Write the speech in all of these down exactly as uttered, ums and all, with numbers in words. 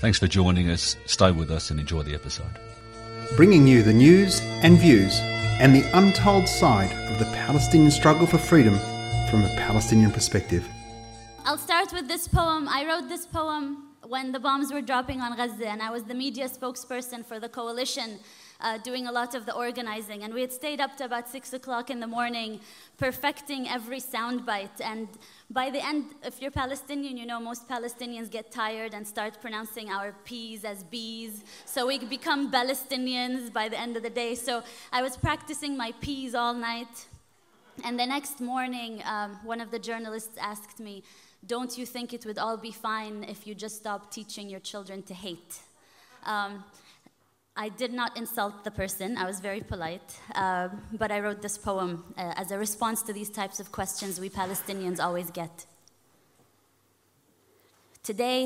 Thanks for joining us. Stay with us and enjoy the episode. Bringing you the news and views and the untold side of the Palestinian struggle for freedom from a Palestinian perspective. I'll start with this poem. I wrote this poem when the bombs were dropping on Gaza, and I was the media spokesperson for the coalition, uh, doing a lot of the organizing. And we had stayed up to about six o'clock in the morning, perfecting every soundbite. And by the end, if you're Palestinian, you know most Palestinians get tired and start pronouncing our P's as B's. So we become Palestinians by the end of the day. So I was practicing my P's all night. And the next morning, um, one of the journalists asked me, "Don't you think it would all be fine if you just stopped teaching your children to hate?" Um, I did not insult the person. I was very polite. Uh, but I wrote this poem uh, as a response to these types of questions we Palestinians always get. Today,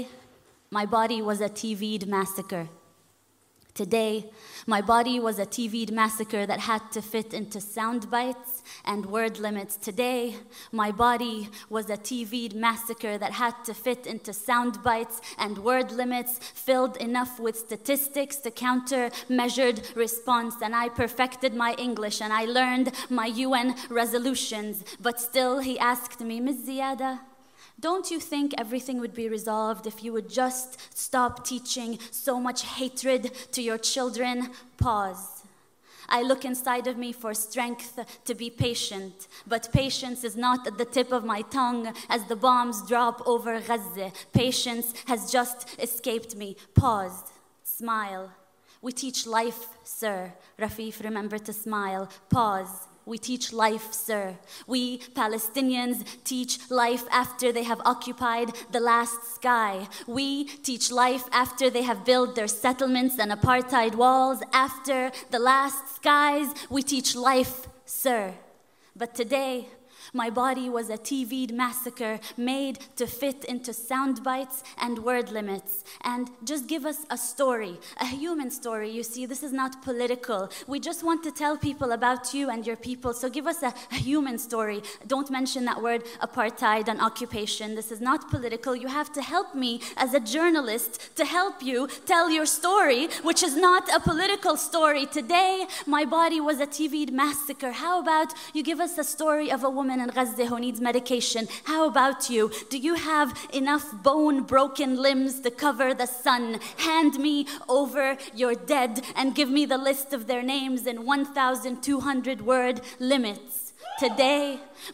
my body was a T V'd massacre. Today, my body was a T V'd massacre that had to fit into sound bites and word limits. Today, my body was a T V'd massacre that had to fit into sound bites and word limits, filled enough with statistics to counter measured response. And I perfected my English and I learned my U N resolutions. But still, he asked me, "Miz Ziada, don't you think everything would be resolved if you would just stop teaching so much hatred to your children?" Pause. I look inside of me for strength to be patient, but patience is not at the tip of my tongue as the bombs drop over Gaza. Patience has just escaped me. Pause. Smile. We teach life, sir. Rafif, remember to smile. Pause. We teach life, sir. We Palestinians teach life after they have occupied the last sky. We teach life after they have built their settlements and apartheid walls. After the last skies, we teach life, sir. But today, my body was a T V'd massacre made to fit into sound bites and word limits. And just give us a story, a human story. You see, this is not political. We just want to tell people about you and your people. So give us a, a human story. Don't mention that word apartheid and occupation. This is not political. You have to help me as a journalist to help you tell your story, which is not a political story. Today, my body was a T V'd massacre. How about you give us a story of a woman in Gaza who needs medication? How about you? Do you have enough bone broken limbs to cover the sun? Hand me over your dead and give me the list of their names in twelve hundred word limits. Today,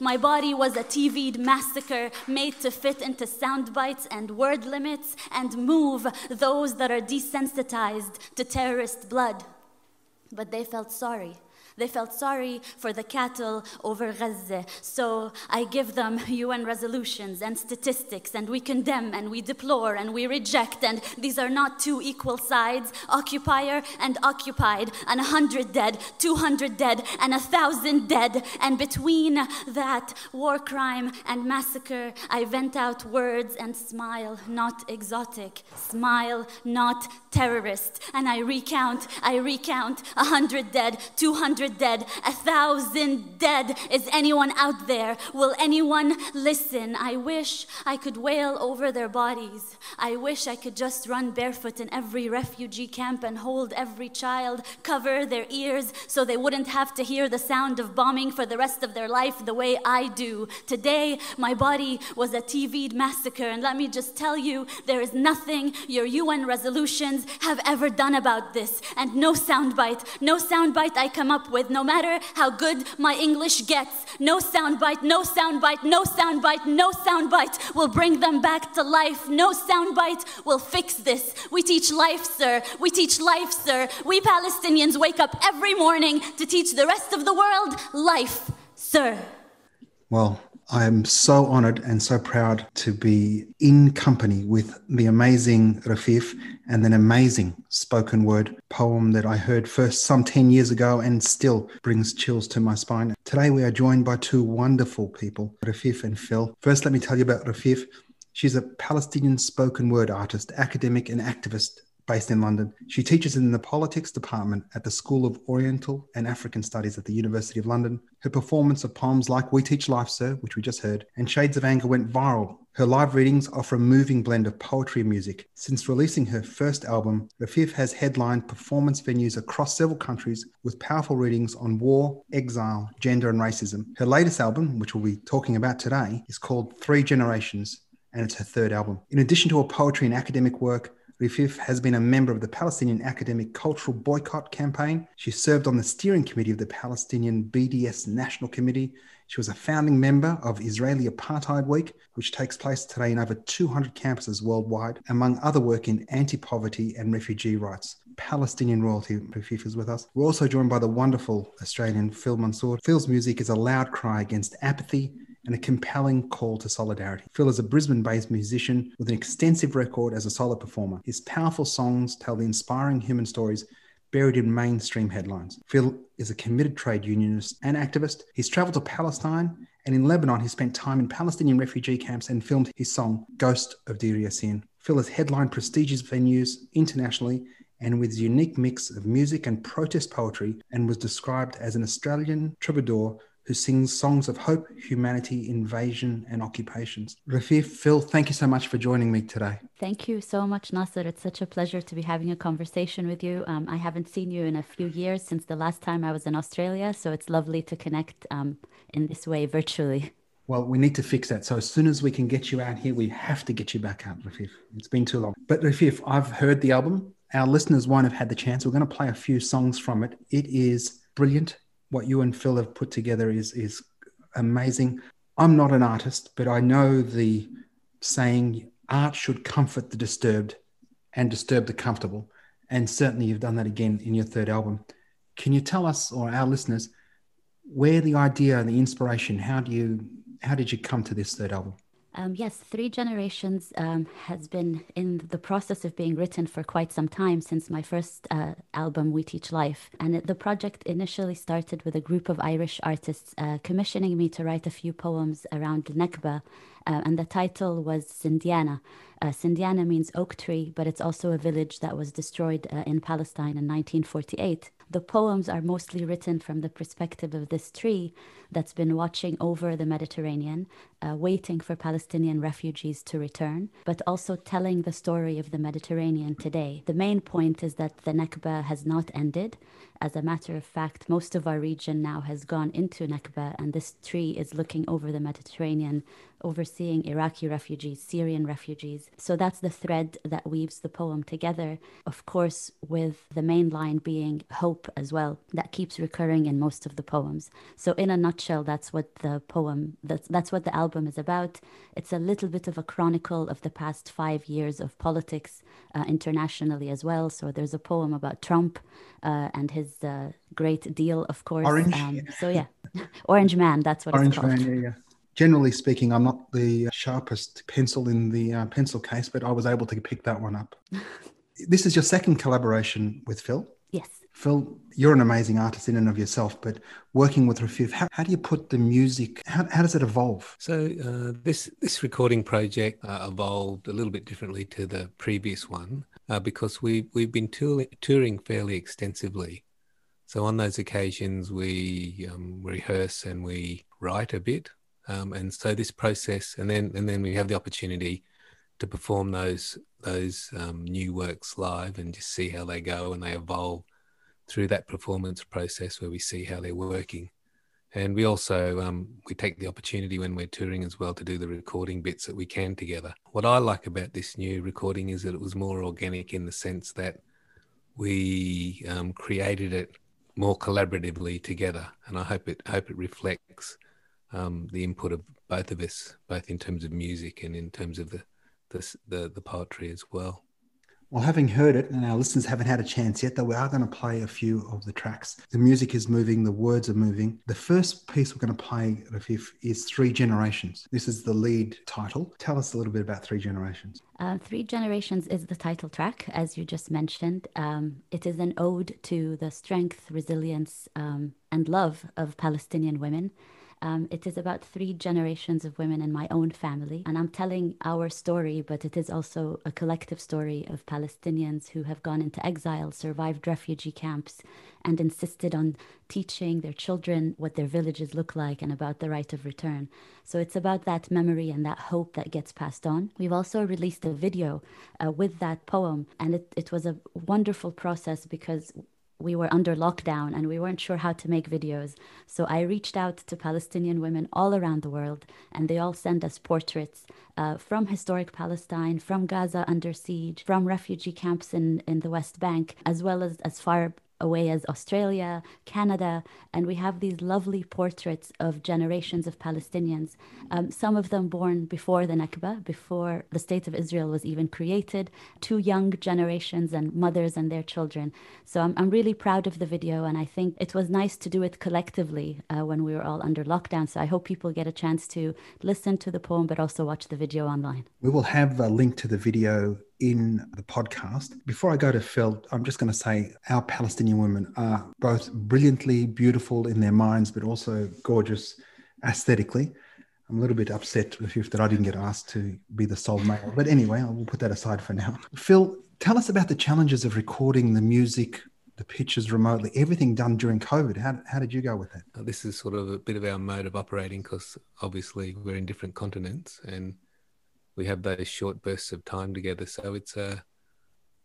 my body was a T V'd massacre made to fit into sound bites and word limits and move those that are desensitized to terrorist blood. But they felt sorry. They felt sorry for the cattle over Gaza. So I give them U N resolutions and statistics, and we condemn and we deplore and we reject, and these are not two equal sides, occupier and occupied, and one hundred dead, two hundred dead, and one thousand dead. And between that war crime and massacre, I vent out words and smile, not exotic, smile, not terrorist. And I recount, I recount, one hundred dead, two hundred dead, a thousand dead. Is anyone out there? Will anyone listen? I wish I could wail over their bodies. I wish I could just run barefoot in every refugee camp and hold every child, cover their ears so they wouldn't have to hear the sound of bombing for the rest of their life the way I do. Today, my body was a T V'd massacre, and let me just tell you, there is nothing your U N resolutions have ever done about this, and no soundbite, no soundbite I come up with, no matter how good my English gets. No soundbite, no soundbite, no soundbite, no soundbite will bring them back to life. No soundbite will fix this. We teach life, sir. We teach life, sir. We Palestinians wake up every morning to teach the rest of the world life, sir. Well, I am so honoured and so proud to be in company with the amazing Rafif and an amazing spoken word poem that I heard first some ten years ago and still brings chills to my spine. Today we are joined by two wonderful people, Rafif and Phil. First, let me tell you about Rafif. She's a Palestinian spoken word artist, academic and activist based in London. She teaches in the politics department at the School of Oriental and African Studies at the University of London. Her performance of poems like We Teach Life, Sir, which we just heard, and Shades of Anger went viral. Her live readings offer a moving blend of poetry and music. Since releasing her first album, Rafif has headlined performance venues across several countries with powerful readings on war, exile, gender and racism. Her latest album, which we'll be talking about today, is called Three Generations, and it's her third album. In addition to her poetry and academic work, Rafif has been a member of the Palestinian Academic Cultural Boycott Campaign. She served on the steering committee of the Palestinian B D S National Committee. She was a founding member of Israeli Apartheid Week, which takes place today in over two hundred campuses worldwide, among other work in anti-poverty and refugee rights. Palestinian royalty, Rafif is with us. We're also joined by the wonderful Australian Phil Mansour. Phil's music is a loud cry against apathy and a compelling call to solidarity. Phil is a Brisbane-based musician with an extensive record as a solo performer. His powerful songs tell the inspiring human stories buried in mainstream headlines. Phil is a committed trade unionist and activist. He's traveled to Palestine and in Lebanon. He spent time in Palestinian refugee camps and filmed his song, Ghost of Deir Yassin. Phil has headlined prestigious venues internationally and with his unique mix of music and protest poetry, and was described as an Australian troubadour who sings songs of hope, humanity, invasion, and occupations. Rafif, Phil, thank you so much for joining me today. Thank you so much, Nasser. It's such a pleasure to be having a conversation with you. Um, I haven't seen you in a few years since the last time I was in Australia, so it's lovely to connect um, in this way virtually. Well, we need to fix that. So as soon as we can get you out here, we have to get you back out, Rafif. It's been too long. But Rafif, I've heard the album. Our listeners won't have had the chance. We're going to play a few songs from it. It is brilliant. What you and Phil have put together is is amazing. I'm not an artist, but I know the saying, art should comfort the disturbed and disturb the comfortable. And certainly you've done that again in your third album. Can you tell us, or our listeners, where the idea and the inspiration, how do you, how did you come to this third album? Um, yes, Three Generations um, has been in the process of being written for quite some time since my first uh, album, We Teach Life. And it, the project initially started with a group of Irish artists uh, commissioning me to write a few poems around Nakba. Uh, and the title was Sindiana. Uh, Sindiana means oak tree, but it's also a village that was destroyed uh, in Palestine in nineteen forty-eight. The poems are mostly written from the perspective of this tree that's been watching over the Mediterranean, uh, waiting for Palestinian refugees to return, but also telling the story of the Mediterranean today. The main point is that the Nakba has not ended. As a matter of fact, most of our region now has gone into Nakba, and this tree is looking over the Mediterranean, overseeing Iraqi refugees, Syrian refugees. So that's the thread that weaves the poem together, of course, with the main line being hope as well, that keeps recurring in most of the poems. So in a nutshell, that's what the poem, that's, that's what the album is about. It's a little bit of a chronicle of the past five years of politics uh, internationally as well. So there's a poem about Trump uh, and his Uh, great deal, of course. Orange. Um, yeah. So yeah, Orange Man, that's what Orange it's called. Man, yeah, yeah. Generally speaking, I'm not the sharpest pencil in the uh, pencil case, but I was able to pick that one up. This is your second collaboration with Phil. Yes. Phil, you're an amazing artist in and of yourself, but working with Rafif, how, how do you put the music, how, how does it evolve? So uh, this, this recording project uh, evolved a little bit differently to the previous one uh, because we, we've been tour- touring fairly extensively. So on those occasions, we um, rehearse and we write a bit. Um, and so this process, and then and then we have the opportunity to perform those those um, new works live and just see how they go and they evolve through that performance process where we see how they're working. And we also, um, we take the opportunity when we're touring as well to do the recording bits that we can together. What I like about this new recording is that it was more organic in the sense that we um, created it more collaboratively together, and I hope it hope it reflects um, the input of both of us, both in terms of music and in terms of the the the, the poetry as well. Well, having heard it, and our listeners haven't had a chance yet, though we are going to play a few of the tracks. The music is moving, the words are moving. The first piece we're going to play, Rafif, is Three Generations. This is the lead title. Tell us a little bit about Three Generations. Uh, Three Generations is the title track, as you just mentioned. Um, it is an ode to the strength, resilience, um, and love of Palestinian women. Um, it is about three generations of women in my own family. And I'm telling our story, but it is also a collective story of Palestinians who have gone into exile, survived refugee camps, and insisted on teaching their children what their villages look like and about the right of return. So it's about that memory and that hope that gets passed on. We've also released a video uh, with that poem. And it, it was a wonderful process because we were under lockdown and we weren't sure how to make videos. So I reached out to Palestinian women all around the world, and they all send us portraits uh, from historic Palestine, from Gaza under siege, from refugee camps in, in the West Bank, as well as as far away as Australia, Canada, and we have these lovely portraits of generations of Palestinians, um, some of them born before the Nakba, before the State of Israel was even created, two young generations and mothers and their children. So I'm, I'm really proud of the video, and I think it was nice to do it collectively uh, when we were all under lockdown. So I hope people get a chance to listen to the poem, but also watch the video online. We will have a link to the video in the podcast. Before I go to Phil, I'm just going to say our Palestinian women are both brilliantly beautiful in their minds, but also gorgeous aesthetically. I'm a little bit upset that I didn't get asked to be the sole male. But anyway, I will put that aside for now. Phil, tell us about the challenges of recording the music, the pictures remotely, everything done during COVID. How, how did you go with that? This is sort of a bit of our mode of operating because obviously we're in different continents and we have those short bursts of time together. So it's a,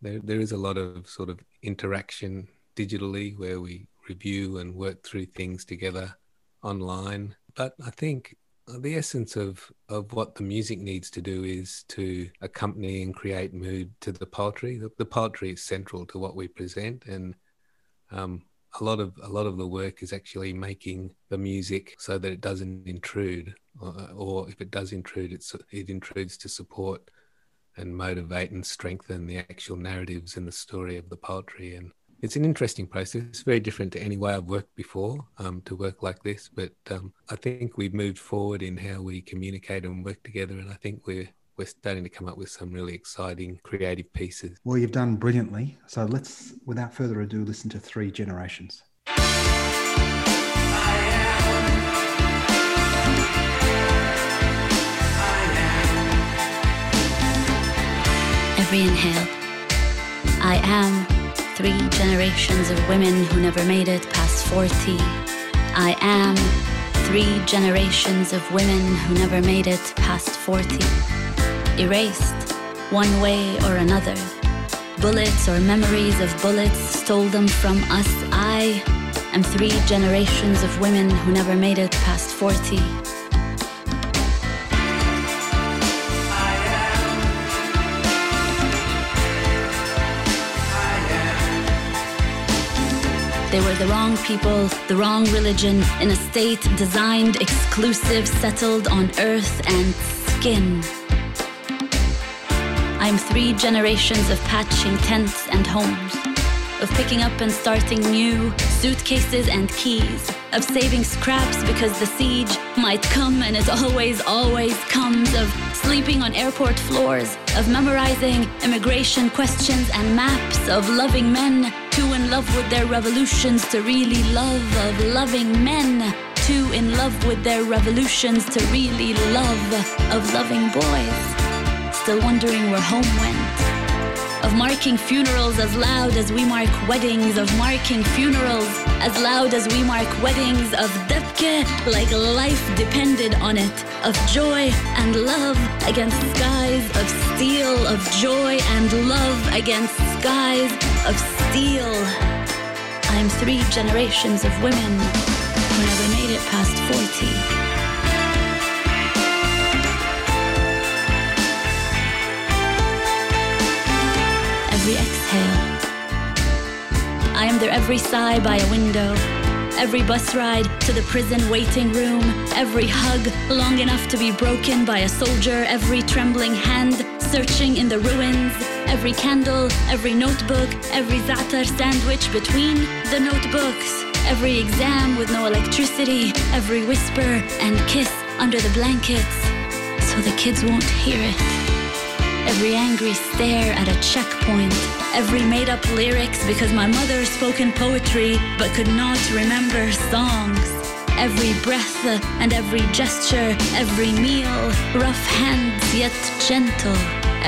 there, there is a lot of sort of interaction digitally where we review and work through things together online. But I think the essence of, of what the music needs to do is to accompany and create mood to the poetry. The, the poetry is central to what we present. And um, a lot of, a lot of the work is actually making the music so that it doesn't intrude. Or if it does intrude, it's, it intrudes to support and motivate and strengthen the actual narratives and the story of the poetry. And it's an interesting process. It's very different to any way I've worked before, um, to work like this. But um, I think we've moved forward in how we communicate and work together. And I think we're we're starting to come up with some really exciting creative pieces. Well, you've done brilliantly. So let's, without further ado, listen to Three Generations. Every inhale, I am three generations of women who never made it past forty. I am three generations of women who never made it past forty. Erased, one way or another. Bullets or memories of bullets stole them from us. I am three generations of women who never made it past forty. They were the wrong people, the wrong religion, in a state designed, exclusive, settled on earth and skin. I'm three generations of patching tents and homes, of picking up and starting new, suitcases and keys, of saving scraps because the siege might come and it always, always comes, of sleeping on airport floors, of memorizing immigration questions and maps, of loving men, too in love with their revolutions to really love, of loving men, too in love with their revolutions to really love, of loving boys, still wondering where home went, of marking funerals as loud as we mark weddings, of marking funerals as loud as we mark weddings, of Debke like life depended on it, of joy and love against skies of steel, of joy and love against skies of steel. I'm three generations of women who never made it past forty. Every exhale, I am there every sigh by a window, every bus ride to the prison waiting room, every hug long enough to be broken by a soldier, every trembling hand searching in the ruins, every candle, every notebook, every za'atar sandwich between the notebooks, every exam with no electricity, every whisper and kiss under the blankets so the kids won't hear it. Every angry stare at a checkpoint, every made-up lyrics because my mother spoke in poetry but could not remember songs. Every breath and every gesture, every meal, rough hands yet gentle.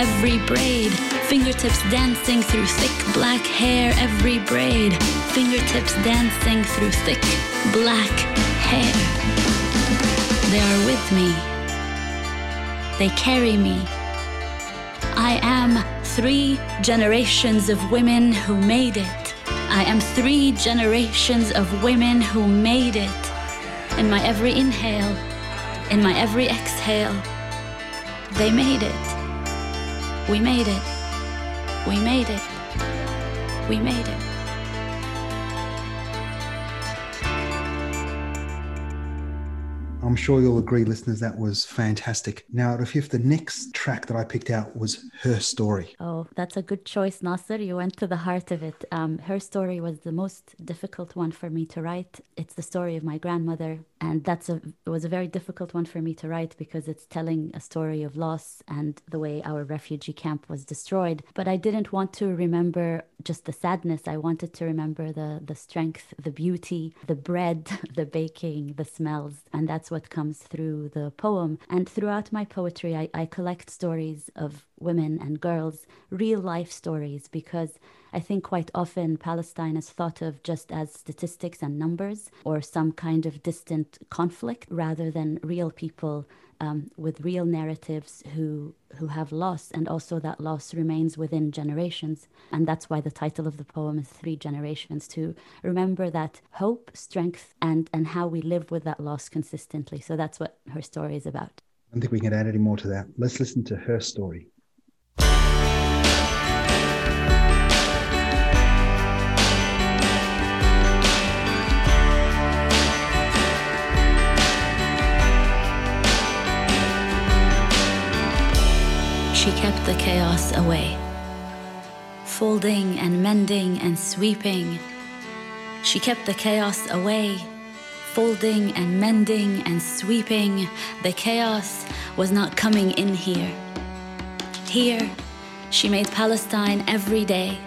Every braid, fingertips dancing through thick black hair. Every braid, fingertips dancing through thick black hair. They are with me. They carry me. I am three generations of women who made it. I am three generations of women who made it. In my every inhale, in my every exhale, they made it. We made it. We made it. We made it. I'm sure you'll agree, listeners, that was fantastic. Now, Rafif, the next track that I picked out was Her Story. Oh, that's a good choice, Nasser. You went to the heart of it. Um, Her Story was the most difficult one for me to write. It's the story of my grandmother. And that's a, it was a very difficult one for me to write because it's telling a story of loss and the way our refugee camp was destroyed. But I didn't want to remember just the sadness. I wanted to remember the, the strength, the beauty, the bread, the baking, the smells. And that's what comes through the poem. And throughout my poetry, I, I collect stories of women and girls, real life stories, because I think quite often Palestine is thought of just as statistics and numbers or some kind of distant conflict rather than real people um, with real narratives who who have loss, and also that loss remains within generations. And that's why the title of the poem is Three Generations, to remember that hope, strength, and, and how we live with that loss consistently. So that's what Her Story is about. I don't think we can add any more to that. Let's listen to Her Story. She kept the chaos away, folding and mending and sweeping. She kept the chaos away, folding and mending and sweeping. The chaos was not coming in here. Here, she made Palestine every day,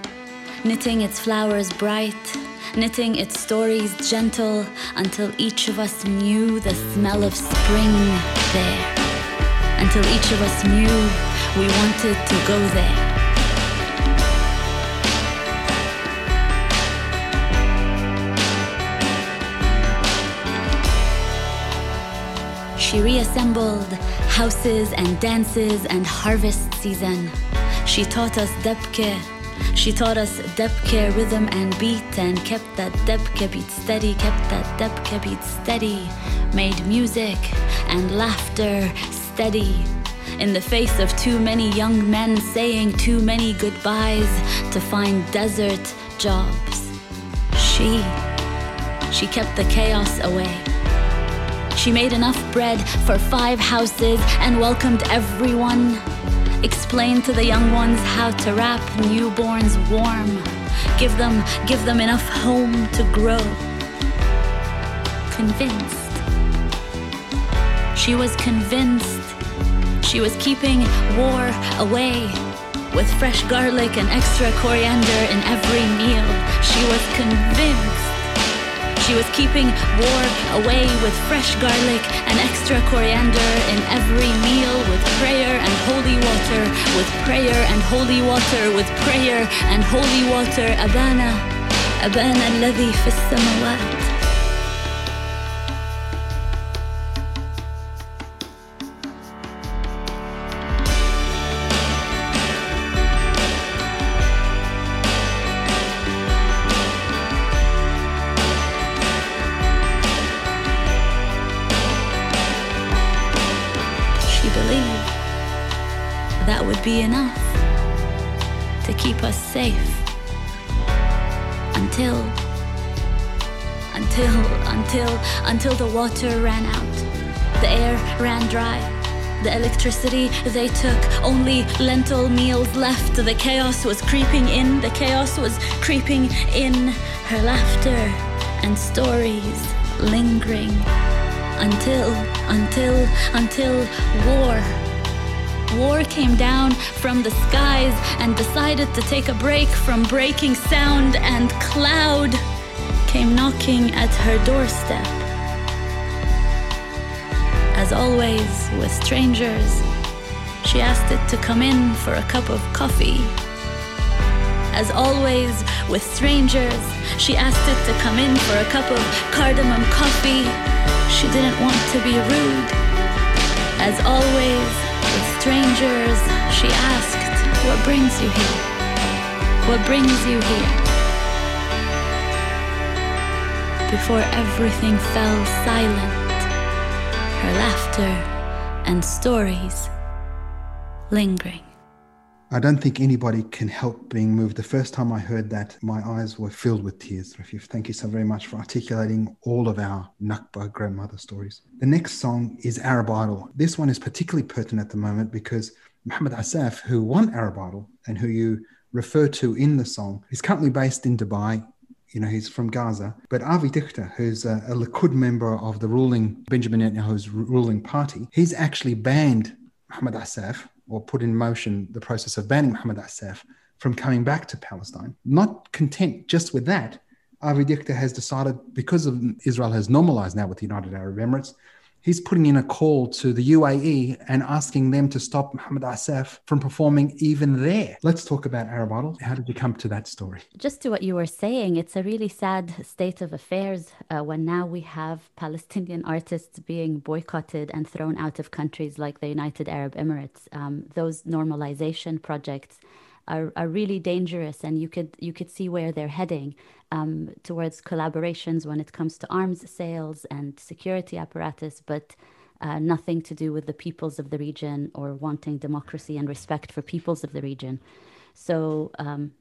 knitting its flowers bright, knitting its stories gentle, until each of us knew the smell of spring there, until each of us knew we wanted to go there. She reassembled houses and dances and harvest season. She taught us debke. She taught us debke rhythm and beat, and kept that debke beat steady, kept that debke beat steady. Made music and laughter steady. In the face of too many young men saying too many goodbyes to find desert jobs. She, she kept the chaos away. She made enough bread for five houses and welcomed everyone. Explained to the young ones how to wrap newborns warm. Give them, give them enough home to grow. Convinced. She was convinced. She was keeping war away with fresh garlic and extra coriander in every meal. She was convinced. She was keeping war away with fresh garlic and extra coriander in every meal, with prayer and holy water, with prayer and holy water, with prayer and holy water. Abana, Abana alladhi fi as-samawat. Be enough to keep us safe until, until, until, until the water ran out, the air ran dry, The electricity they took, only lentil meals left. The chaos was creeping in, the chaos was creeping in. Her laughter and stories lingering. Until, until, until war. War came down from the skies and decided to take a break from breaking sound, and cloud came knocking at her doorstep. As always with strangers, she asked it to come in for a cup of coffee. As always with strangers, she asked it to come in for a cup of cardamom coffee. She didn't want to be rude. As always with strangers, she asked, "What brings you here? What brings you here?" Before everything fell silent, her laughter and stories lingering. I don't think anybody can help being moved. The first time I heard that, my eyes were filled with tears. Rafif, thank you so very much for articulating all of our Nakba grandmother stories. The next song is Arab Idol. This one is particularly pertinent at the moment because Mohammed Asaf, who won Arab Idol and who you refer to in the song, is currently based in Dubai. You know, he's from Gaza. But Avi Dichter, who's a, a Likud member of the ruling, Benjamin Netanyahu's ruling party, he's actually banned Mohammed Asaf, or put in motion the process of banning Mohammed Asaf from coming back to Palestine. Not content just with that, Avi Dichter has decided, because of Israel has normalized now with the United Arab Emirates, he's putting in a call to the U A E and asking them to stop Mohammed Asaf from performing even there. Let's talk about Arab Idol. How did you come to that story? Just to what you were saying, it's a really sad state of affairs uh, when now we have Palestinian artists being boycotted and thrown out of countries like the United Arab Emirates. Um, those normalization projects are, are really dangerous, and you could you could see where they're heading. Um, towards collaborations when it comes to arms sales and security apparatus, but uh, nothing to do with the peoples of the region or wanting democracy and respect for peoples of the region. So um,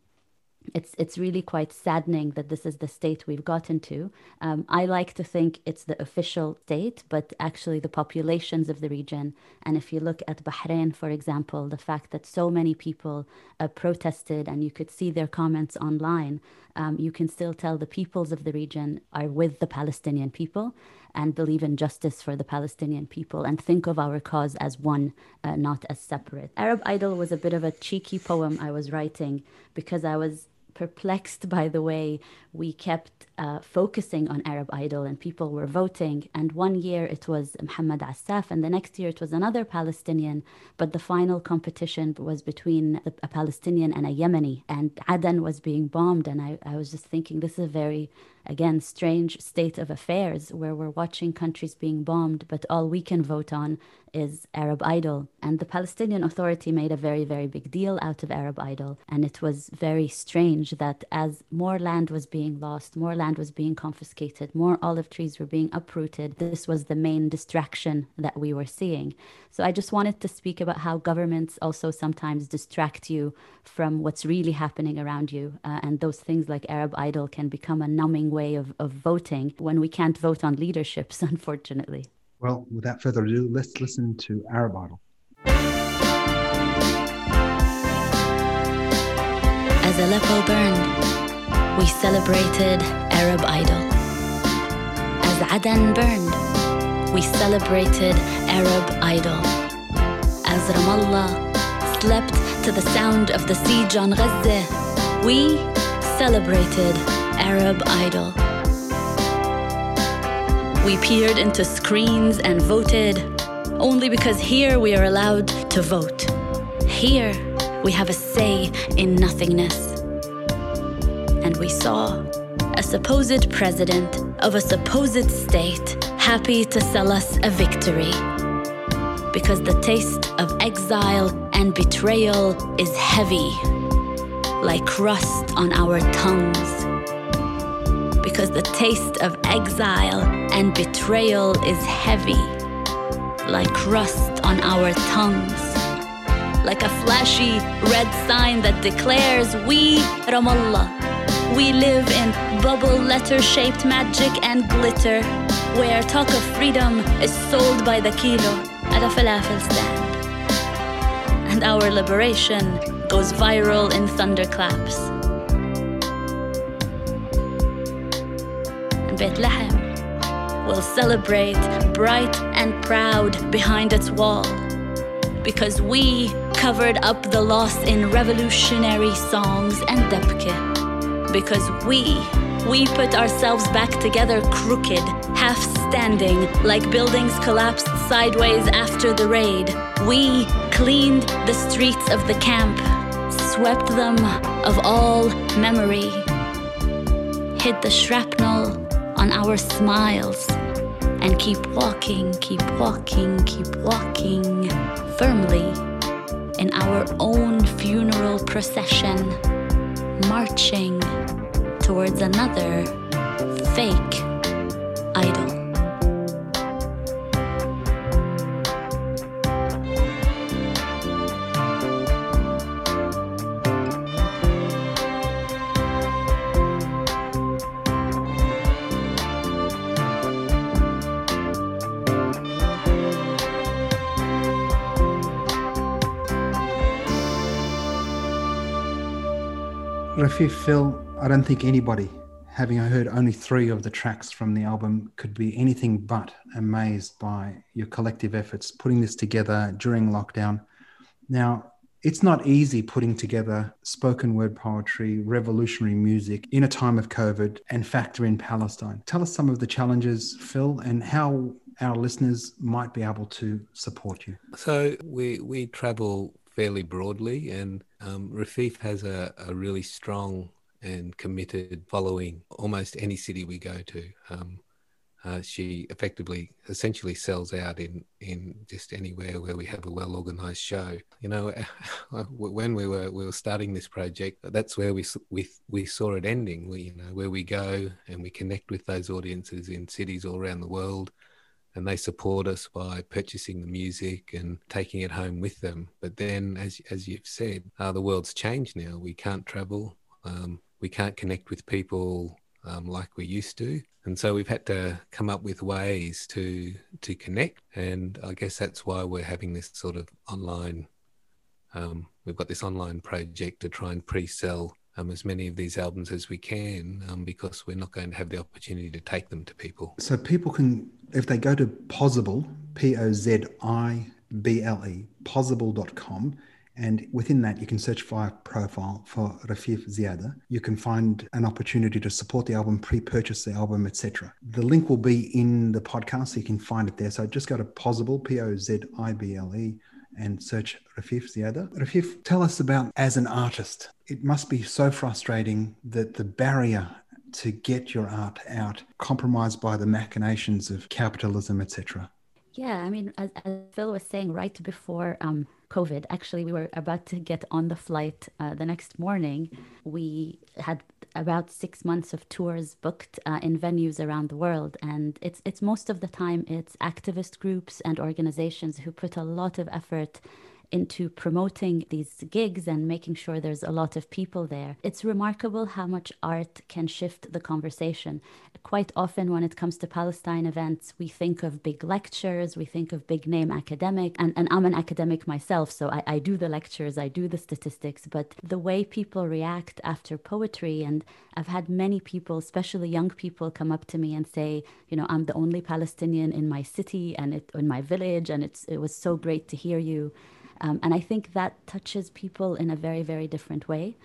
it's it's really quite saddening that this is the state we've gotten to. Um, I like to think it's the official state, but actually the populations of the region. And if you look at Bahrain, for example, the fact that so many people uh, protested and you could see their comments online, um, you can still tell the peoples of the region are with the Palestinian people and believe in justice for the Palestinian people and think of our cause as one, uh, not as separate. Arab Idol was a bit of a cheeky poem I was writing because I was perplexed by the way we kept uh, focusing on Arab Idol and people were voting. And one year it was Mohammed Asaf and the next year it was another Palestinian. But the final competition was between a Palestinian and a Yemeni. And Aden was being bombed. And I, I was just thinking, this is a very, again, strange state of affairs where we're watching countries being bombed, but all we can vote on is Arab Idol. And the Palestinian Authority made a very, very big deal out of Arab Idol. And it was very strange that as more land was being lost, more land was being confiscated, more olive trees were being uprooted, this was the main distraction that we were seeing. So I just wanted to speak about how governments also sometimes distract you from what's really happening around you. Uh, and those things like Arab Idol can become a numbing way of, of voting when we can't vote on leaderships, unfortunately. Well, without further ado, let's listen to Arab Idol. As Aleppo burned, we celebrated Arab Idol. As Aden burned, we celebrated Arab Idol. As Ramallah slept to the sound of the siege on Gaza, we celebrated Arab Idol. We peered into screens and voted only because here we are allowed to vote. Here we have a say in nothingness. And we saw a supposed president of a supposed state happy to sell us a victory. Because the taste of exile and betrayal is heavy, like rust on our tongues. Because the taste of exile and betrayal is heavy, like rust on our tongues. Like a flashy red sign that declares, we, Ramallah, we live in bubble letter-shaped magic and glitter, where talk of freedom is sold by the kilo. at a falafel stand. And our liberation goes viral in thunderclaps. And Beit Lahem will celebrate bright and proud behind its wall, because we covered up the loss in revolutionary songs and debke, because we, we put ourselves back together crooked, half-standing, like buildings collapsed sideways after the raid. We cleaned the streets of the camp, swept them of all memory, hid the shrapnel on our smiles, and keep walking, keep walking, keep walking firmly in our own funeral procession, marching towards another fake idol. Rafif, Phil, I don't think anybody, having heard only three of the tracks from the album, could be anything but amazed by your collective efforts putting this together during lockdown. Now, it's not easy putting together spoken word poetry, revolutionary music in a time of COVID, and factor in Palestine. Tell us some of the challenges, Phil, and how our listeners might be able to support you. So we, we travel fairly broadly, and um, Rafif has a, a really strong and committed following almost any city we go to. Um, uh, she effectively, essentially sells out in, in just anywhere where we have a well-organised show. You know, when we were we were starting this project, that's where we we, we saw it ending. We, you know, where we go and we connect with those audiences in cities all around the world, and they support us by purchasing the music and taking it home with them. But then, as as you've said, uh, the world's changed now. We can't travel. Um, we can't connect with people um, like we used to. And so we've had to come up with ways to to connect. And I guess that's why we're having this sort of online, um, we've got this online project to try and pre-sell Um, as many of these albums as we can, um, because we're not going to have the opportunity to take them to people. So people can, if they go to POZIBLE, P O Z I B L E, POZIBLE dot com, and within that you can search via profile for Rafif Ziada. You can find an opportunity to support the album, pre-purchase the album, et cetera. The link will be in the podcast, so you can find it there. So just go to POZIBLE, P O Z I B L E, and search Rafif Ziada. Rafif, tell us about, as an artist, it must be so frustrating that the barrier to get your art out, compromised by the machinations of capitalism, et cetera. Yeah, I mean, as, as Phil was saying right before um, COVID, actually, we were about to get on the flight uh, the next morning. We had about six months of tours booked uh, in venues around the world. And it's it's most of the time, it's activist groups and organizations who put a lot of effort into promoting these gigs and making sure there's a lot of people there. It's remarkable how much art can shift the conversation. Quite often when it comes to Palestine events, we think of big lectures, we think of big name academics, and, and I'm an academic myself, so I, I do the lectures, I do the statistics, but the way people react after poetry, and I've had many people, especially young people, come up to me and say, you know, I'm the only Palestinian in my city and it, in my village, and it's it was so great to hear you. Um, and I think that touches people in a very, very different way.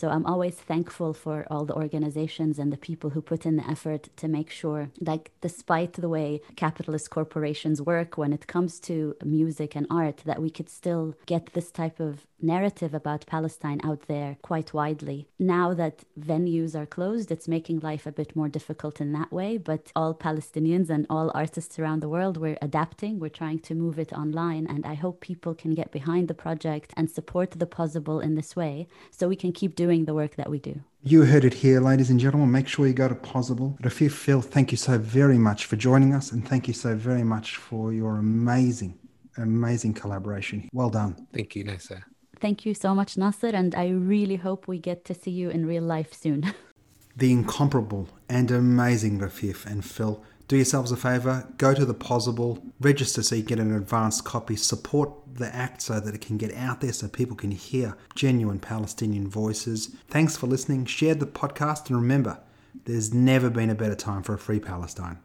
So I'm always thankful for all the organizations and the people who put in the effort to make sure, like, despite the way capitalist corporations work when it comes to music and art, that we could still get this type of narrative about Palestine out there quite widely. Now that venues are closed, it's making life a bit more difficult in that way, but all Palestinians and all artists around the world, we're adapting, we're trying to move it online, and I hope people can get behind the project and support the possible in this way so we can keep doing the work that we do. You heard it here, ladies and gentlemen. Make sure you go to POZIBLE. Rafif, Phil, thank you so very much for joining us, and thank you so very much for your amazing, amazing collaboration. Well done. Thank you, Nasser. Thank you so much, Nasser, and I really hope we get to see you in real life soon. The incomparable and amazing Rafif and Phil do yourselves a favour, go to the POZIBLE, register so you get an advanced copy, support the act so that it can get out there so people can hear genuine Palestinian voices. Thanks for listening, share the podcast, and remember, there's never been a better time for a free Palestine.